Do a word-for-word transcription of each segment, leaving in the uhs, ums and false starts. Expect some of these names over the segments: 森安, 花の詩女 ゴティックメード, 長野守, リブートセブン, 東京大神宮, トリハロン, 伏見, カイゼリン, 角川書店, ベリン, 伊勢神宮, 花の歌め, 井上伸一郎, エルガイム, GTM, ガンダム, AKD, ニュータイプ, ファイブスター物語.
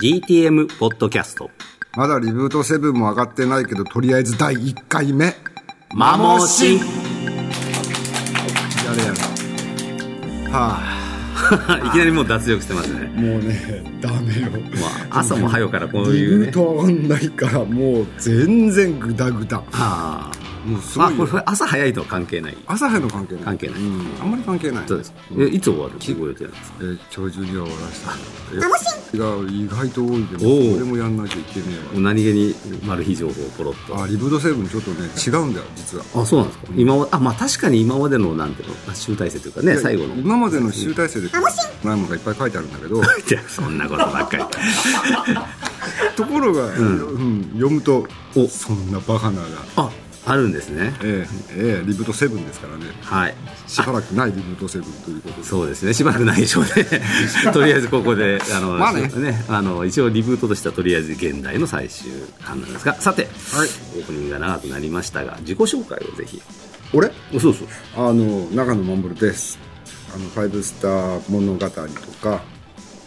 ジーティーエム ポッドキャスト。まだリブートセブンも上がってないけど、とりあえずだいいっかいめマモシンやれやれ。はあ、いきなりもう脱力してますね。もうね、ダメよ、まあ、朝も早うからこういうねリブート上がんないから、もう全然グダグダ。はあ、もうすごい。まあ、これ朝早いとは関係ない。朝早いの関係ない、関係ない、うん、あんまり関係ない。そうです。え、いつ終わるご予定なんですか？えー、長寿には終わらせた。楽しいが意外と多いけど、これもやんなきゃいけねえわ。何気にマル秘情報をポロッと。あ、リブートセブンちょっとね違うんだよ実は。あ、そうなんですか。今あ、まあ、確かに今までのなんていうの集大成というかね、最後の今までの集大成で何もかいっぱい書いてあるんだけどそんなことばっかりところが、うんうん、読むとお、そんなバカながああるんですね。ええええ、リブートセブンですからね。はい。しばらくないリブートセブンということで。そうですね。しばらくないでしょうね。とりあえずここであの、まあねね、あの一応リブートとしてはとりあえず現代の最終版なんですが、さて、はい、オープニングが長くなりましたが自己紹介をぜひ。俺？そうそう。あの長野守です。あのファイブスター物語とか、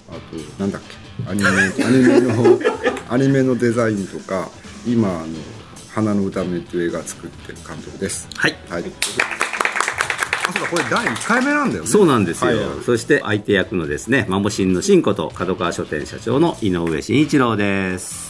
あとなんだっけ、アニメアニメのアニメのデザインとか、今あの花の歌めという映画作ってる監督です。はい、はい、あ、そうだ、これだいいっかいめなんだよね。そうなんですよ、はいはい、そして相手役のですね、マモシンのシンこと角川書店社長の井上真一郎です。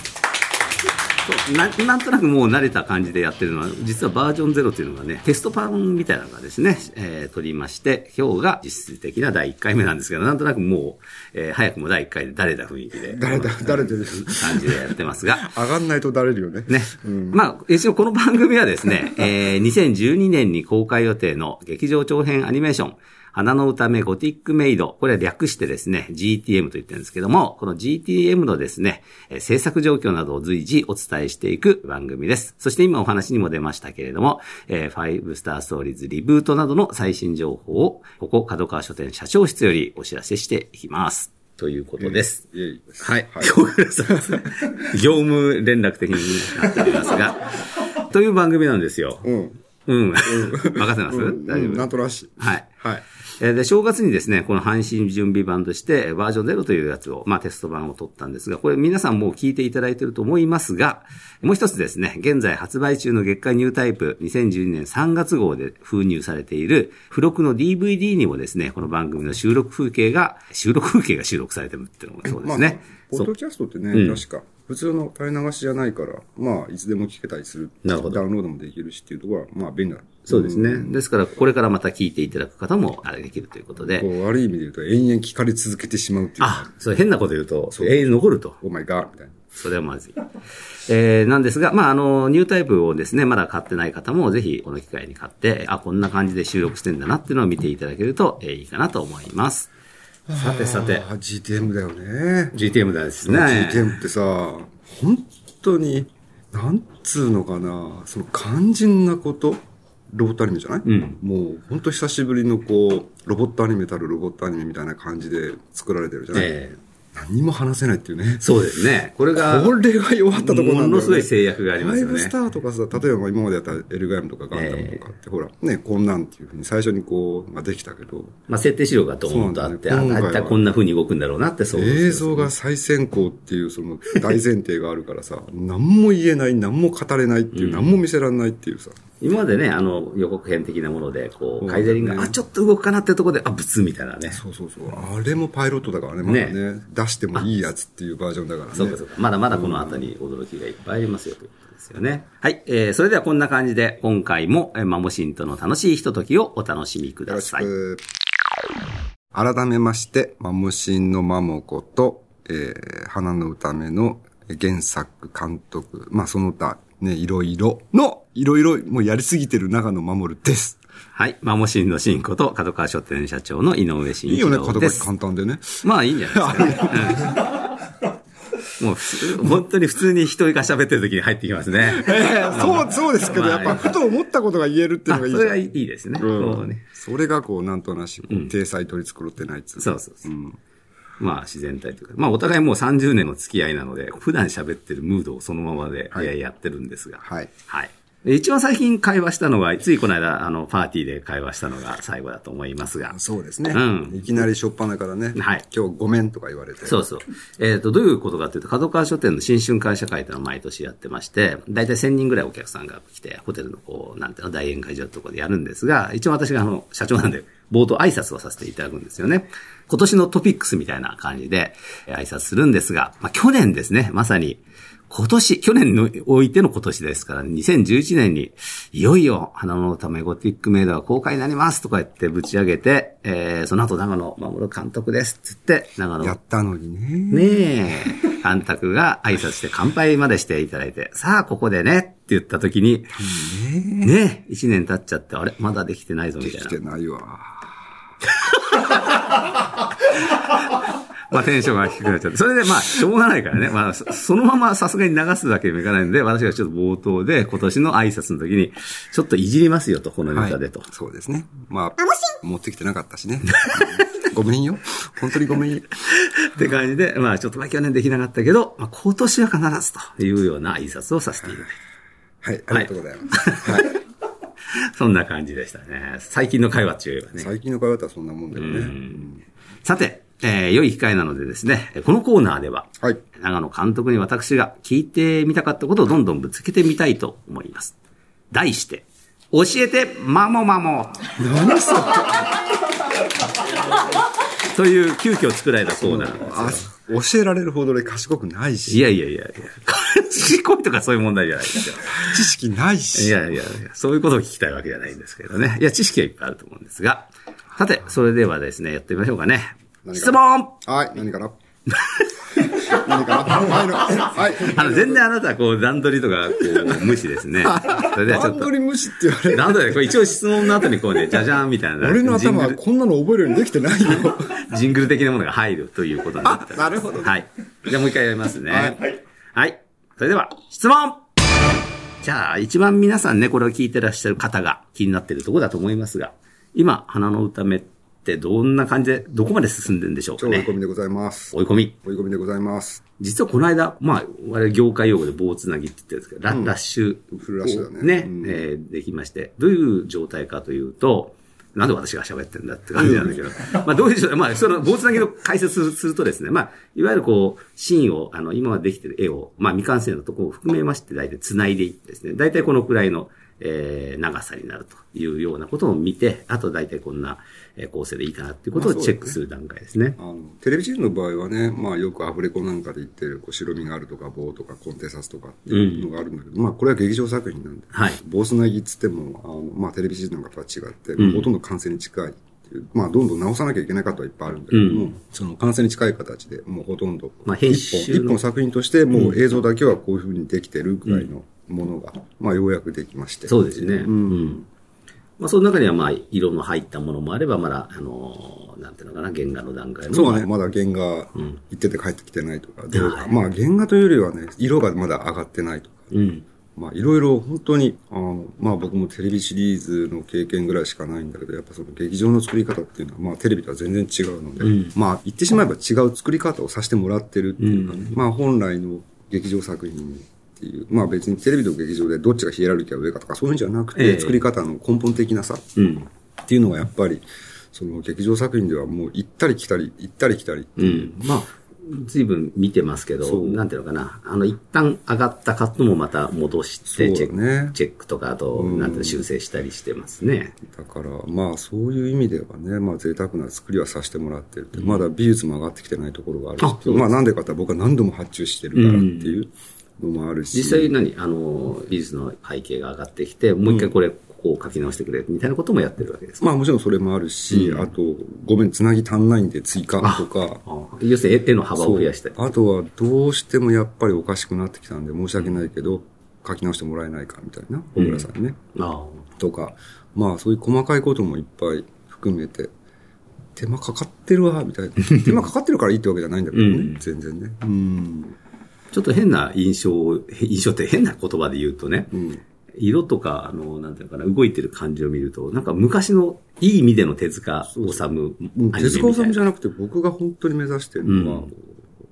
な, なんとなくもう慣れた感じでやってるのは、実はバージョンゼロというのがね、テスト版みたいなのがですね、えー、取りまして、今日が実質的なだいいっかいめなんですけど、なんとなくもう、えー、早くもだいいっかいでだれた雰囲気でだれただれてる感じでやってますが上がんないとだれるよね。ね、うん、まあ一応この番組はですね、えー、にせんじゅうにねんに公開予定の劇場長編アニメーション花の歌めゴティックメイド、これは略してですね ジーティーエム と言ってるんですけども、この ジーティーエム のですね制作状況などを随時お伝えしていく番組です。そして今お話にも出ましたけれども、えー、ファイブスターストーリーズリブートなどの最新情報をここ角川書店社長室よりお知らせしていきますということです。えーえー、はい、はい、業務連絡的になっておりますがという番組なんですよ。うんうん、任せます、うん、大丈夫、うん、なんとらしい。はい。はい。えー、で、正月にですね、この配信準備版として、バージョンゼロというやつを、まあテスト版を取ったんですが、これ皆さんもう聞いていただいていると思いますが、もう一つですね、現在発売中の月刊ニュータイプにせんじゅうにねんさんがつごうで封入されている付録の ディーブイディー にもですね、この番組の収録風景が、収録風景が収録されてるっていうのがそうですね。まあ、ポッドキャストってね、うん、確か。普通の垂れ流しじゃないから、まあ、いつでも聞けたりする。なるほど。ダウンロードもできるしっていうところは、まあ、便利だ。そうですね、うん。ですから、これからまた聞いていただく方も、あれできるということで。こう、悪い意味で言うと、延々聞かれ続けてしまうっていう。あ、そう、変なこと言うと、永遠残ると。オーマイガーみたいな。それはまずい。えー、なんですが、まあ、あの、ニュータイプをですね、まだ買ってない方も、ぜひ、この機会に買って、あ、こんな感じで収録してんだなっていうのを見ていただけると、えー、いいかなと思います。さてさて。ジーティーエム だよね。ジーティーエム だですね。ジーティーエム ってさ、本当に、なんつうのかな、その肝心なこと、ロボットアニメじゃない？うん。もう、本当久しぶりのこう、ロボットアニメたるロボットアニメみたいな感じで作られてるじゃない？えー何も話せないっていうね。そうですね。これが、これが弱ったところなんだよね。ものすごい制約がありますよね。ライブスターとかさ、例えば今までやったエルガイムとかガンダムとかって、えー、ほら、ね、こんなんっていうふうに最初にこう、まあ、できたけど。まあ、設定資料がドーンとあって、ね、あ、だいたいこんな風に動くんだろうなって想像する。映像が最先行っていうその大前提があるからさ、何も言えない、何も語れないっていう、うん、何も見せられないっていうさ。今までね、あの、予告編的なもので、こう、カイゼリンが、ね、あ、ちょっと動くかなってとこで、あ、ブツみたいなね。そうそうそう。あれもパイロットだからね、まだね。ね、出してもいいやつっていうバージョンだからね。そうかそうか。まだまだこのあたり驚きがいっぱいありますよということですよね。はい。えー、それではこんな感じで、今回も、マモシンとの楽しいひとときをお楽しみください。改めまして、マモシンのマモコと、えー、花の歌めの原作、監督、まあ、その他、ね、いろいろの、いろいろもうやりすぎてる長野守です。はい。マモシンのシンこと、角川書店社長の井上真一郎です。いいよね、角川簡単でね。まあいいんじゃないですか、ね。もう本当に普通に一人が喋ってる時に入ってきますね。えー、そう、そうですけど、まあ、やっぱふと思ったことが言えるっていうのがいい。それがいいですね。うん、そうね。それがこう、なんとなし、体裁取り繕ってないっつう、うん。そうそうそう。うん、まあ自然体というか、まあお互いもうさんじゅうねんの付き合いなので、普段喋ってるムードをそのままでやってるんですが、はい。はい。一番最近会話したのが、ついこの間、あの、パーティーで会話したのが最後だと思いますが。そうですね。うん。いきなりしょっぱなからね。はい。今日ごめんとか言われて。そうそう。えっと、どういうことかというと、角川書店の新春会社会というのは毎年やってまして、だいたいせんにんぐらいお客さんが来て、ホテルのこう、なんていうの、大宴会場のところでやるんですが、一応私があの、社長なんで、冒頭挨拶をさせていただくんですよね。今年のトピックスみたいな感じで挨拶するんですが、まあ、去年ですね、まさに今年、去年においての今年ですから、ね、にせんじゅういちねんにいよいよ花のためゴティックメイドが公開になりますとか言ってぶち上げて、えー、その後長野守監督ですつって長野やったのにねねえ監督が挨拶して乾杯までしていただいてさあここでねって言った時にねえいちねん経っちゃってあれまだできてないぞみたいなできてないわ。まあテンションが低くなっちゃって。それでまあ、しょうがないからね。まあ、そのままさすがに流すだけにもいかないんで、私がちょっと冒頭で今年の挨拶の時に、ちょっといじりますよと、このネタでと、はい。そうですね。まあ、持ってきてなかったしね。ごめんよ。本当にごめんよ。って感じで、まあちょっとまあ去年できなかったけど、まあ今年は必ずというような挨拶をさせていただいて。はい、ありがとうございます。はい。はいそんな感じでしたね。最近の会話っていうよりはね。最近の会話とはそんなもんだよね。うんさて、えー、良い機会なのでですね、このコーナーでは、はい、長野監督に私が聞いてみたかったことをどんどんぶつけてみたいと思います。題して、教えてマモマモ。何それという急遽作られたコーナーなんですよ。教えられるほどで賢くないし。いやいやいやいや。賢いとかそういう問題じゃないですよ。知識ないし。いやいやいや。そういうことを聞きたいわけじゃないんですけどね。いや、知識はいっぱいあると思うんですが。さて、それではですね、やってみましょうかね。質問！はい、何かな何かなはい。あの、全然あなたはこう、段取りとか、こう、無視ですね。それではちょっと。段取り無視って言われる。段取り、これ一応質問の後にこうね、じゃじゃーんみたいな。俺の頭はこんなの覚えるようにできてないよ。ジングル的なものが入るということになった。あ、なるほど。はい。じゃあもう一回やりますね。はい。はい。それでは、質問！じゃあ、一番皆さんね、これを聞いてらっしゃる方が気になっているところだと思いますが、今、花の歌目って、どんな感じでどこまで進んでるんでしょうかね。追い込みでございます。追い込み。追い込みでございます。実はこの間、まあ我々業界用語で棒つなぎって言ってるんですけど、ラッシュ、うん、フルラッシュだね。ね、うんえー、できまして、どういう状態かというと、なんで私が喋ってんだって感じなんだけど、まあどういう状態、まあその棒つなぎの解説するとですね、まあいわゆるこうシーンをあの今までできてる絵をまあ未完成のところを含めまして大体つないでいってですね、大体このくらいの。えー、長さになるというようなことを見て、あと大体こんな構成でいいかなっていうことをチェックする段階ですね。まあ、そうですね。あの、テレビシーンの場合はね、まあよくアフレコなんかで言ってる、こう白身があるとか棒とかコンテサスとかっていうのがあるんだけど、うん、まあこれは劇場作品なんで、はい、棒つなぎっつっても、あの、まあテレビシーンなんかとは違って、うん、ほとんど完成に近い。まあどんどん直さなきゃいけない方はいっぱいあるんだけども、うん、その完成に近い形でもうほとんど、まあ編集の一本、一本作品としてもう映像だけはこういう風にできてるくらいの、うんものが、まあ、ようやくできまして。そうですね。うん。うん、まあ、その中には、まあ、色の入ったものもあれば、まだ、あのー、なんていうのかな、原画の段階の。そうね。まだ原画、行ってて帰ってきてないとか。うん、かまあ、原画というよりはね、色がまだ上がってないとか。うん。まあ、いろいろ本当に、あの、まあ、僕もテレビシリーズの経験ぐらいしかないんだけど、やっぱその劇場の作り方っていうのは、まあ、テレビとは全然違うので、うん、まあ、言ってしまえば違う作り方をさせてもらってるっていうかね、うん、まあ、本来の劇場作品に、っていうまあ別にテレビと劇場でどっちがヒエラルキーが上かとかそういうんじゃなくて、ええ、作り方の根本的なさ、うん、っていうのがやっぱりその劇場作品ではもう行ったり来たり行ったり来たりっていう、うん、まあ随分見てますけどなんていうのかなあの一旦上がったカットもまた戻してチェック、ね、チェックとかあとなんて修正したりしてますね、うん、だからまあそういう意味ではねまあ贅沢な作りはさせてもらってるって、うん、まだ美術も上がってきてないところがあるし、うん、まあなんでかって僕は何度も発注してるからっていう。うんもあるし実際何あの美術の背景が上がってきてもう一回これ、うん、こう書き直してくれみたいなこともやってるわけですまあもちろんそれもあるし、うん、あとごめんつなぎ足んないんで追加とか要するに絵の幅を増やしたりあとはどうしてもやっぱりおかしくなってきたんで申し訳ないけど書き直してもらえないかみたいな小倉さんね、うん、あとかまあそういう細かいこともいっぱい含めて手間かかってるわみたいな手間かかってるからいいってわけじゃないんだけどね、うん、全然ねうんちょっと変な印象を、印象って変な言葉で言うとね、うん、色とか、あの、なんていうのかな、動いてる感じを見ると、なんか昔のいい意味での手塚治虫アニメみたいな。手塚治虫じゃなくて僕が本当に目指してるのは、うん、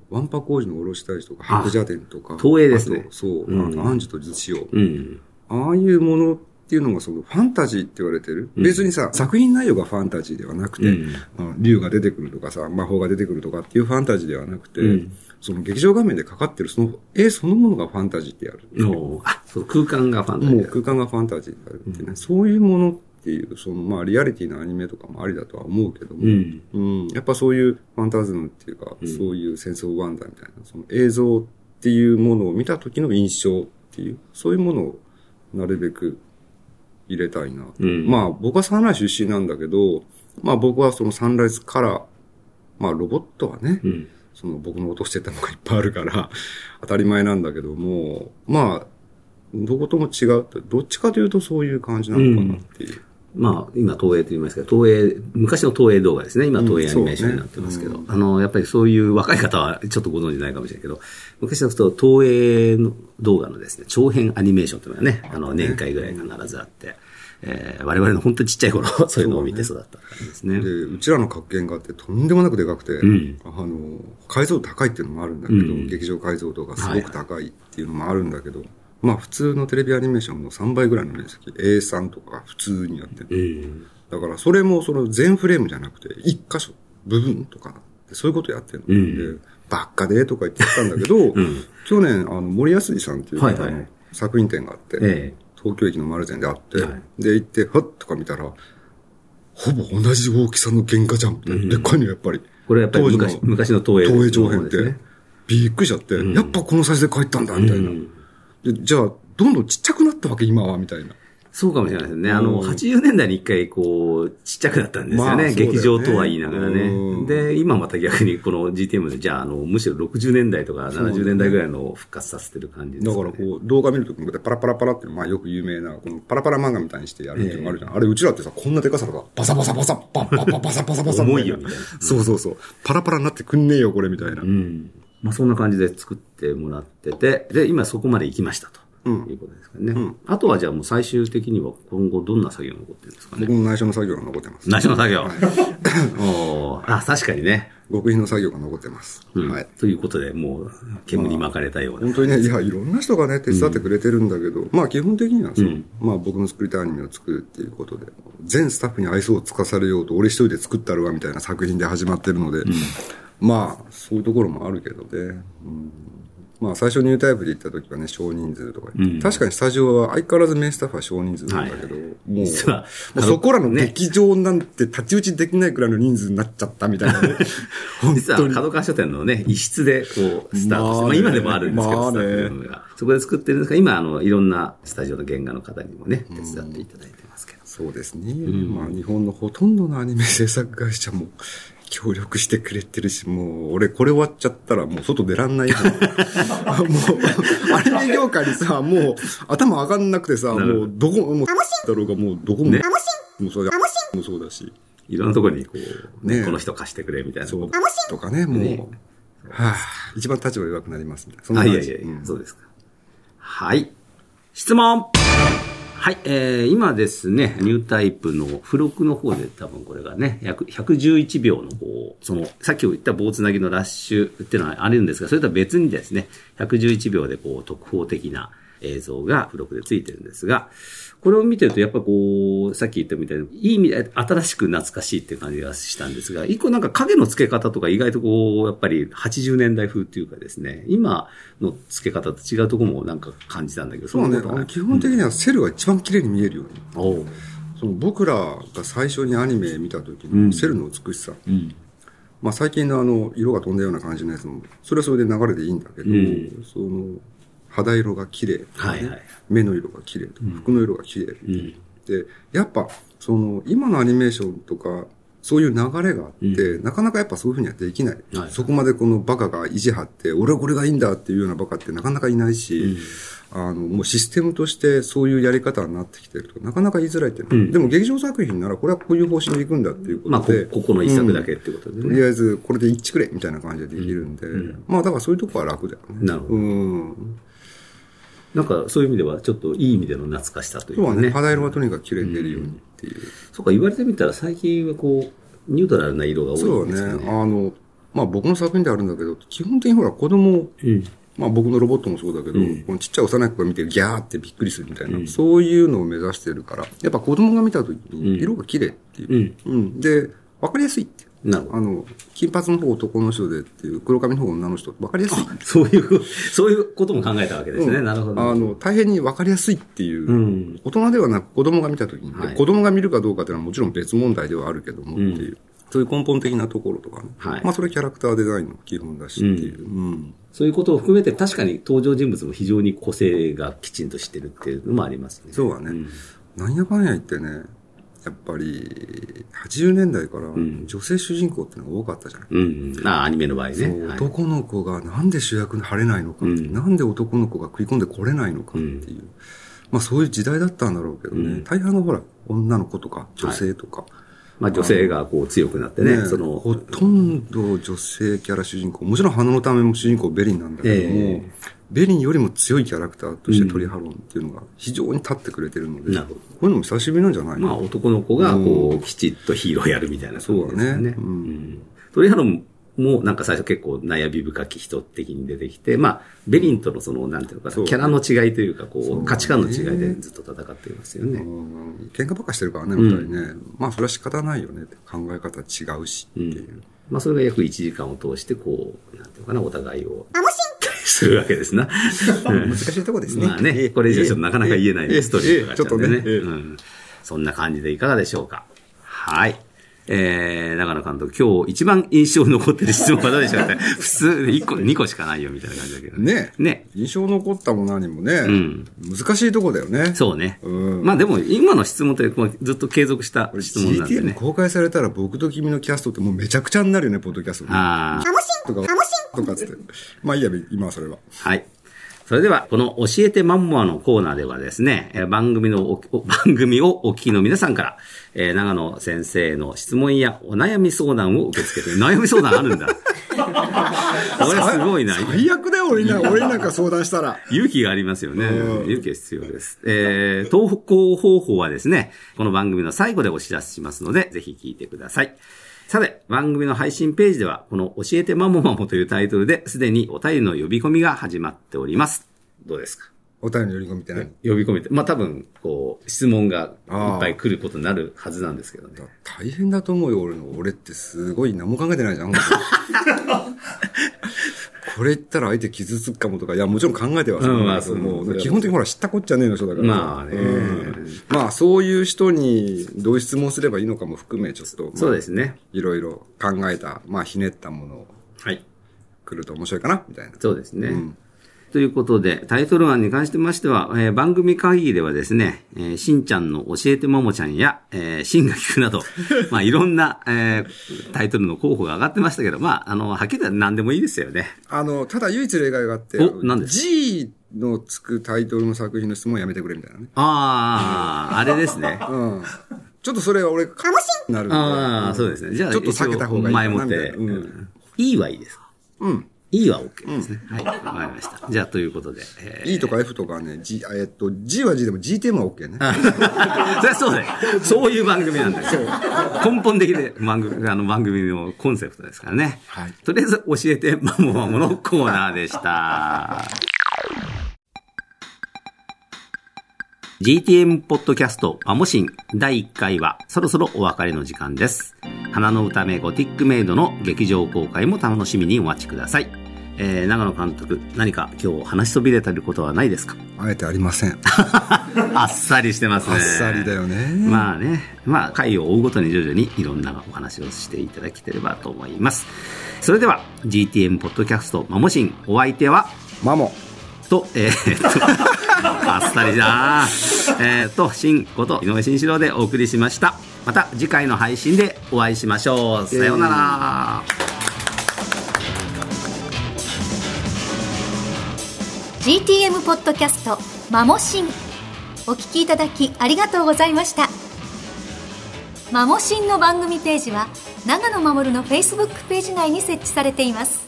ワンパ工事のおろし大使とか、白蛇伝とか。東映ですね。そう、うん、アンジュと実子を。うんああいうものっていうのがそのファンタジーって言われてる、うん、別にさ作品内容がファンタジーではなくて、うんまあ、竜が出てくるとかさ魔法が出てくるとかっていうファンタジーではなくて、うん、その劇場画面でかかってるその絵そのものがファンタジーってやるっていう、あ、そう空間がファンタジーもう空間がファンタジーであるってね、うん、そういうものっていうそのまあリアリティのアニメとかもありだとは思うけども、うんうん、やっぱそういうファンタズムっていうか、うん、そういう戦争ワンダーみたいなその映像っていうものを見た時の印象っていうそういうものをなるべく入れたいな、うん、まあ僕はサンライズ出身なんだけど、まあ僕はそのサンライズからまあロボットはね、うん、その僕の落としてたのがいっぱいあるから当たり前なんだけども、まあどことも違う、どっちかというとそういう感じなのかなっていう、うん、まあ今東映と言いますけど東映昔の東映動画ですね、今東映アニメーションになってますけど、うんねうん、あのやっぱりそういう若い方はちょっとご存じないかもしれないけど昔のと東映の動画のですね長編アニメーションというのがねあの年会ぐらい必ずあって、うんえー、我々の本当にちっちゃい頃そういうのを見て育った感じですね。でうちらの格言があってとんでもなくでかくて、うん、あの解像度高いっていうのもあるんだけど、うん、劇場解像度がすごく高いっていうのもあるんだけど、はいはいまあ普通のテレビアニメーションのさんばいぐらいの面積 エースリー とかが普通にやってる、うん、だからそれもその全フレームじゃなくて一箇所部分とかそういうことやってるの、うん、でばっかでとか言ってたんだけど、うん、去年あの森安さんっていう、はいはい、あの作品展があって、えー、東京駅の丸善であって、はい、で行ってハッとか見たらほぼ同じ大きさの原画じゃんみたいな、うん、でっかいのやっぱりこれやっぱり 昔, 昔の東映東映長編って、ね、びっくりしちゃって、うん、やっぱこのサイズで描いたんだみたいな、うんじゃあ、どんどんちっちゃくなったわけ、今は、みたいな。そうかもしれないですね。あの、はちじゅうねんだいに一回、こう、ちっちゃくなったんですよね。まあ、劇場とは言いながらね。で、今また逆に、この ジーティーエム で、じゃあ、あの、むしろろくじゅうねんだいとかななじゅうねんだいぐらいの復活させてる感じですね。だから、こう、動画見るときに、パラパラパラって、まあ、よく有名な、このパラパラ漫画みたいにしてやるっていうのがあるじゃん。えー、あれ、うちらってさ、こんなでかさとか、バサバサバサ、バッバッバッバサバサバサ。重いよ、みたいな。そうそうそう。パラパラになってくんねえよ、これ、みたいな。うんまあ、そんな感じで作ってもらってて、で、今そこまで行きましたということですかね。うんうん、あとはじゃあもう最終的には今後どんな作業が残ってるんですかね。僕も内緒の作業が残ってます。内緒の作業。はい、おあ、確かにね。極秘の作業が残ってます。うん、はい。ということで、もう煙に巻かれたような、まあ。本当にね、いや、いろんな人がね、手伝ってくれてるんだけど、うん、まあ基本的にはその、うん、まあ僕の作りたいアニメを作るっていうことで、全スタッフに愛想をつかされようと、俺一人で作ったるわみたいな作品で始まってるので、うんまあそういうところもあるけどね、うん、まあ最初ニュータイプで行った時はね少人数とか、うん、確かにスタジオは相変わらずメインスタッフは少人数なんだけど、はい、もうそこらの劇場なんて太刀打ちできないくらいの人数になっちゃったみたいな、ね、実は角川書店のね一室でこうスタートして、まあねまあ、今でもあるんですけど、まあね、スタッフルームがそこで作ってるんですが今あのいろんなスタジオの原画の方にもね手伝っていただいてますけど、うん、そうですね、うん、まあ日本のほとんどのアニメ制作会社も協力してくれてるし、もう、俺これ終わっちゃったらもう外出らんない。もう、アニメ業界にさ、もう、頭上がんなくてさ、もう、どこ、もう、だろうがもう、どこも、ね、もうそうだ、もうそうだし。いろんなところにこう、ね、この人貸してくれみたいな。そう、とかね、もう、ね、はぁ、あ、一番立場弱くなりますね。そんな感じ。あ、いやいやいや、うん、そうですか。はい。質問はい、えー、今ですね、ニュータイプの付録の方で多分これがね、ひゃくじゅういちびょうの方、その、さっき言った棒つなぎのラッシュっていうのはあるんですが、それとは別にですね、ひゃくじゅういちびょうでこう、特報的な映像が付録でついてるんですが、これを見てるとやっぱこう、さっき言ったみたいに、いい意味で新しく懐かしいっていう感じがしたんですが、一個なんか影の付け方とか意外とこう、やっぱりはちじゅうねんだい風っていうかですね、今の付け方と違うところもなんか感じたんだけど、そうね、基本的にはセルが一番綺麗に見えるように。うん、その僕らが最初にアニメ見た時のセルの美しさ。うんうんまあ、最近のあの、色が飛んだような感じのやつも、それはそれで流れでいいんだけど、うん、その、肌色が綺麗、ねはいはい、目の色が綺麗とか、うん、服の色が綺麗、うん、でやっぱその今のアニメーションとかそういう流れがあって、うん、なかなかやっぱそういうふうにはできない、はいはい、そこまでこのバカが意地張って俺はこれがいいんだっていうようなバカってなかなかいないし、うん、あのもうシステムとしてそういうやり方になってきてるとなかなか言いづらいっていうの、うん、でも劇場作品ならこれはこういう方針でいくんだっていうことで、まあ、こ, ここの一作だけってことでね、うん、とりあえずこれで一致くれみたいな感じでできるんで、うんうん、まあだからそういうとこは楽だよねなるほど、うんなんかそういう意味ではちょっといい意味での懐かしさというかね。そうはね、肌色はとにかく綺麗に出るようにっていう。うん、そうか、言われてみたら最近はこう、ニュートラルな色が多いんですよね。そうね。あの、まあ僕の作品であるんだけど、基本的にほら子供まあ僕のロボットもそうだけど、うん、このちっちゃい幼い子が見てギャーってびっくりするみたいな、うん、そういうのを目指してるから、やっぱ子供が見たときに色が綺麗っていう、うんうん、でわかりやすいって。なるほど。あの金髪の方男の人でっていう黒髪の方女の人分かりやすい。そういうそういうことも考えたわけですね。うん、なるほど。あの大変に分かりやすいっていう、うん、大人ではなく子供が見たときに、はい、子供が見るかどうかっていうのはもちろん別問題ではあるけどもっていう、うん、そういう根本的なところとかね。はい、まあそれキャラクターデザインの基本だしっていう。うんうんそういうことを含めて確かに登場人物も非常に個性がきちんとしてるっていうのもありますね。そうだね。うん、なんやかんや言ってね、やっぱりはちじゅうねんだいから女性主人公ってのが多かったじゃない。うんうん、ああアニメの場合ね。男の子がなんで主役に張れないのかっていう、うん、なんで男の子が食い込んでこれないのかっていう、うん、まあそういう時代だったんだろうけどね。うん、大半のほら女の子とか女性とか。はいまあ女性がこう強くなってね、ねその。ほとんど女性キャラ主人公、もちろん花のためも主人公ベリンなんだけども、えー、ベリンよりも強いキャラクターとしてトリハロンっていうのが非常に立ってくれてるので、うん、こういうのも久しぶりなんじゃないの？まあ男の子がこうきちっとヒーローやるみたいな感じですね。そうだね。うんうん、トリハロンもうなんか最初結構悩み深き人的に出てきて、まあ、ベリンとのその、なんていうのかな、キャラの違いというか、こう、価値観の違いでずっと戦っていますよね。うん、喧嘩ばっかしてるからね、本当にね。うん、まあ、それは仕方ないよねって。考え方違うしっていう。うん、まあ、それが約いちじかんを通して、こう、なんていうのかな、お互いを。あ、もしするわけですな。難しいとこですね。まあね、これ以上ちょっとなかなか言えないです、ストーリーが。ちょっとね、うん。そんな感じでいかがでしょうか。はい。えー、長野監督、今日一番印象に残ってる質問はどうでしょうか普通、いっこ、にこしかないよみたいな感じだけどね。ね。ね印象残ったも何もね、うん、難しいとこだよね。そうね。うん、まあでも、今の質問ってずっと継続した質問なんでね。ジーティーエム 公開されたら僕と君のキャストってもうめちゃくちゃになるよね、ポッドキャスト。ああ。かもしんとか、かもしんとかつって。まあいいや、今はそれは。はい。それでは、この教えてマンモアのコーナーではですね、番組のお、番組をお聞きの皆さんから、えー、長野先生の質問やお悩み相談を受け付けて、悩み相談あるんだ。俺すごいな。最悪だよ、俺な、俺なんか相談したら。勇気がありますよね。勇気が必要です。えー、投稿方法はですね、この番組の最後でお知らせしますので、ぜひ聞いてください。さて、番組の配信ページでは、この教えてマモマモというタイトルで、すでにお便りの呼び込みが始まっております。どうですか？お便りの呼び込みって何？呼び込みって、まあ、多分、こう、質問がいっぱい来ることになるはずなんですけどね。大変だと思うよ、俺の。俺ってすごい何も考えてないじゃん。これ言ったら相手傷つくかもとか、いや、もちろん考えてはするんだけども、うんまあ、基本的にほら、知ったこっちゃねえの人だから。まあね、うん。まあ、そういう人にどういう質問すればいいのかも含め、ちょっと、まあ、そうですね。いろいろ考えた、まあ、ひねったものを、はい。来ると面白いかな、みたいな。そうですね。うんということで、タイトル案に関してましては、えー、番組会議ではですね、えー、しんちゃんの教えてももちゃんや、えー、しんがきくなど、まあいろんな、えー、タイトルの候補が上がってましたけど、まあ、あの、はっきり言ったら何でもいいですよね。あの、ただ唯一例外があって、お、何ですか？ G のつくタイトルの作品の質問をやめてくれみたいなね。ああ、あれですね。うん。ちょっとそれは俺、かもしんなるんで。ああ、そうですね。じゃあ、ちょっと避けた方がいい。前もって。うん。いいはいいですか？うん。E は OK ですね。うん、はい。わかりました。じゃあ、ということで。えー、E とか F とかね、G、えっと、G は G でも ジーティーエム は OK ね。そりゃそうだよ。そういう番組なんだよ。根本的で番組、あの番組のコンセプトですからね。はい。とりあえず、教えてマモマモのコーナーでした。ジーティーエム ポッドキャストマモシンだいいっかいはそろそろお別れの時間です。花の歌めゴティックメイドの劇場公開も楽しみにお待ちください。えー、長野監督、何か今日話しそびれたることはないですか？あえてありません。あっさりしてますね。あっさりだよね。まあね、まあ回を追うごとに徐々にいろんなお話をしていただければと思います。それでは ジーティーエム ポッドキャストマモシン、お相手はマモと、えー、っとあっさりだーえっとしんこと井上慎四郎でお送りしました。また次回の配信でお会いしましょう。さようなら、えー、ジーティーエム ポッドキャストマモシン、お聞きいただきありがとうございました。マモシンの番組ページは長野守の Facebook ページ内に設置されています。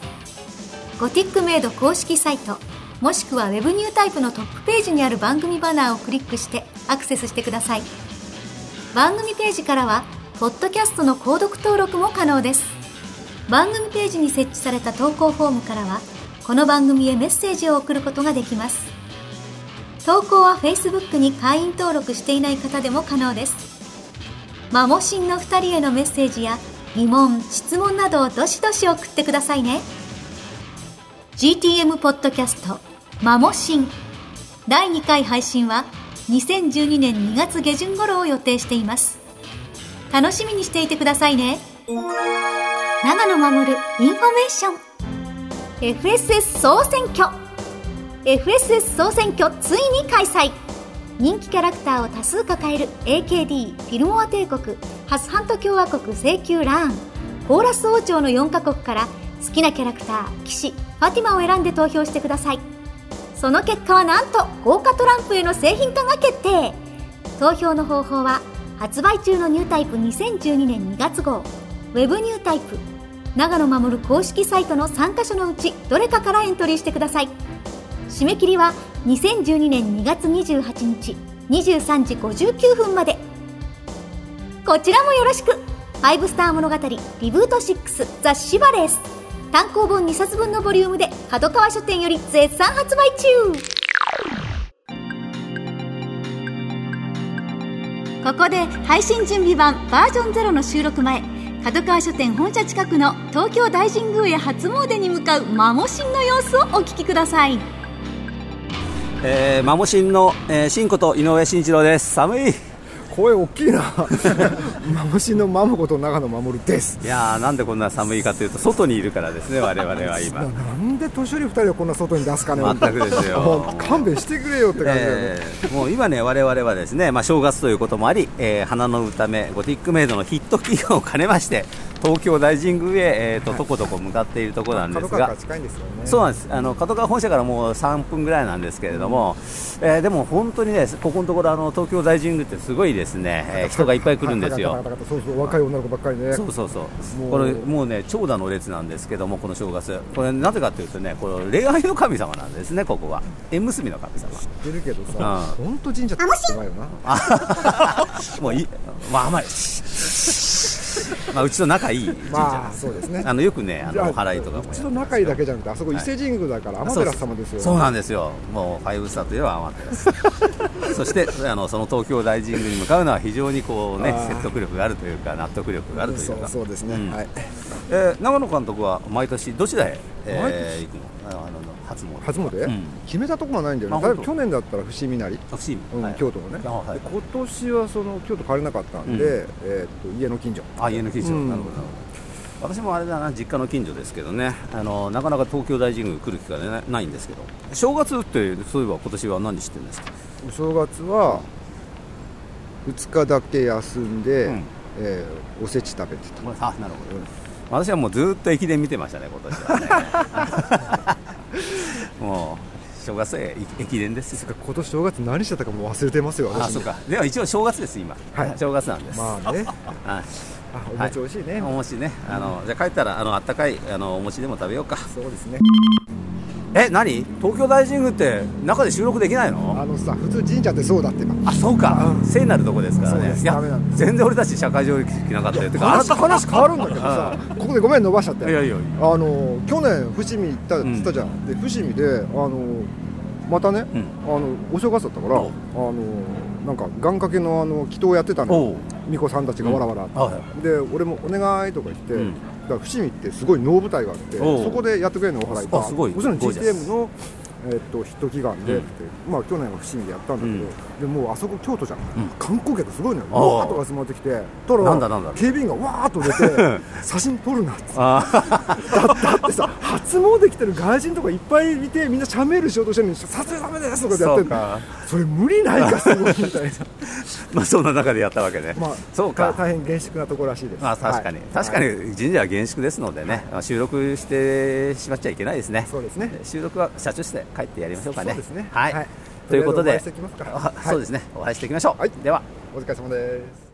ゴティックメイド公式サイトもしくはウェブニュータイプのトップページにある番組バナーをクリックしてアクセスしてください。番組ページからはポッドキャストの購読登録も可能です。番組ページに設置された投稿フォームからはこの番組へメッセージを送ることができます。投稿は Facebook に会員登録していない方でも可能です。マモシンのふたりへのメッセージや疑問・質問などをどしどし送ってくださいね。 ジーティーエム ポッドキャストマモシンだいにかい配信はにせんじゅうにねんにがつげじゅん頃を予定しています。楽しみにしていてくださいね。長野守インフォメーション エフエスエス 総選挙 エフエスエス 総選挙ついに開催。人気キャラクターを多数抱える エーケーディー フィルモア帝国、ハスハント共和国、セイキューラーン、コーラス王朝のよんかこくから好きなキャラクター、騎士、ファティマを選んで投票してください。その結果はなんと豪華トランプへの製品化が決定。投票の方法は発売中のニュータイプにせんじゅうにねんにがつごう、ウェブニュータイプ、長野守公式サイトのさんかしょのうちどれかからエントリーしてください。締め切りはにせんじゅうにねんにがつにじゅうはちにちにじゅうさんじごじゅうきゅうふんまで。こちらもよろしく。ごスター物語リブートろくザ・シバレース、単行本にさつぶんのボリュームで角川書店より絶賛発売中。ここで配信準備版バージョンゼロの収録前、角川書店本社近くの東京大神宮へ初詣に向かうマモシンの様子をお聞きください。えー、マモシンの、えー、シンこと井上慎一郎です。寒い。声大きいなマモシンのマモこと長野守です。いやー、なんでこんな寒いかというと外にいるからですね、我々は今なんで年寄りふたりをこんな外に出すかね、全くですよ勘弁してくれよって感じだよね、えー、もう今ね、我々はですね、まあ、正月ということもあり、えー、花の歌めゴティックメイドのヒット祈願を兼ねまして東京大神宮へ、えー、ととことこ向かっているところなんですが、角川から近いんですよね。そうなんです。あの角川本社からもうさんぷんぐらいなんですけれども、うん、えー、でも本当にね、ここのところあの東京大神宮ってすごいですね、えー、人がいっぱい来るんですよ。そうそう、若い女の子ばっかりね。そうそうそう、もうこれもうね、長蛇の列なんですけども、この正月、これなぜかというとね、これ恋愛の神様なんですね。ここは縁結びの神様。知ってるけどさ、うん、本当神社って怖いよなもういい、まあ、甘いまあ、うちと仲いい神社、まあそうですね、あのよくね、あのお祓いとかもうちと仲いいだけじゃなくて、あそこ伊勢神宮だから、はい、天照様ですよ。そうなんですよ、もうファイブスターといえば天照そしてあのその東京大神宮に向かうのは非常にこう、ね、説得力があるというか、納得力があるというか。そう、そうですね、うん、はい、えー、長野監督は毎年どちらへ、えー、行くの？あの初詣、初詣、うん、決めたところはないんだよね。だいぶ去年だったら伏見なり、伏見、うん、はい、京都のね、はい。今年はその京都帰れなかったんで、うん、えー、と家の近所、あ、家の近所、うん、なるほど、なるほど。私もあれだな、実家の近所ですけどね、あのなかなか東京大神宮来る機会はないんですけど、正月ってそういえば今年は何してるんですか？正月はふつかだけ休んで、うん、えー、おせち食べてた。あ、なるほど、うん、私はもうずっと駅伝見てましたね、今年はねもう正月は駅伝ですよ。今年正月何してたかも忘れてますよ。ああ、そうか。では一応正月です今、はい、正月なんです。まあね、ああ、お餅美味しいね、はい、お餅ね、あの、うん、じゃあ帰ったらあの温かいあのお餅でも食べようか。そうですね。え、何？東京大神宮って中で収録できないの？あのさ、普通神社ってそうだって。あ、そうか、うん、聖なるとこですからね。いや、全然俺たち社会上行きなかったよってか、話、話変わるんだけどさここでごめん、伸ばしちゃって。いやいやいや、あの去年伏見行ったって言ったじゃん、うん、で伏見であのまたね、うん、あのお正月だったから、うん、あのなんか願掛けのあの祈祷やってたの、巫女さんたちがわらわらって、うん、はい、で俺もお願いとか言って、うん、だ伏見ってすごい能舞台があって、そこでやってくれるのお祓いが、もちろん ジーティーエム の、えー、とヒット祈願で、うん、まあ、去年は伏見でやったんだけど、うん、でもうあそこ京都じゃん、うん、観光客すごいのよ、わーっと集まってきて、とら警備員がわーっと出て写真撮るなっ て, ってだ, だってさ、初詣来てる外人とかいっぱい見て、みんなシャメールしようとしてるのに撮影ダメですとかでやってるの。 そ, それ無理ないか、すごいみたいなまあそんな中でやったわけね、まあ、そうか、大変厳粛なところらしいです。まあ、確かに、はい、確かに神社は厳粛ですのでね、はい、収録してしまっちゃいけないですね。そうですね、収録は社長して帰ってやりましょうかね。そうですね、はい、はい、ということでお会いしていきますか。そうですね、はい、お会いしていきましょう、はい、ではお疲れ様です。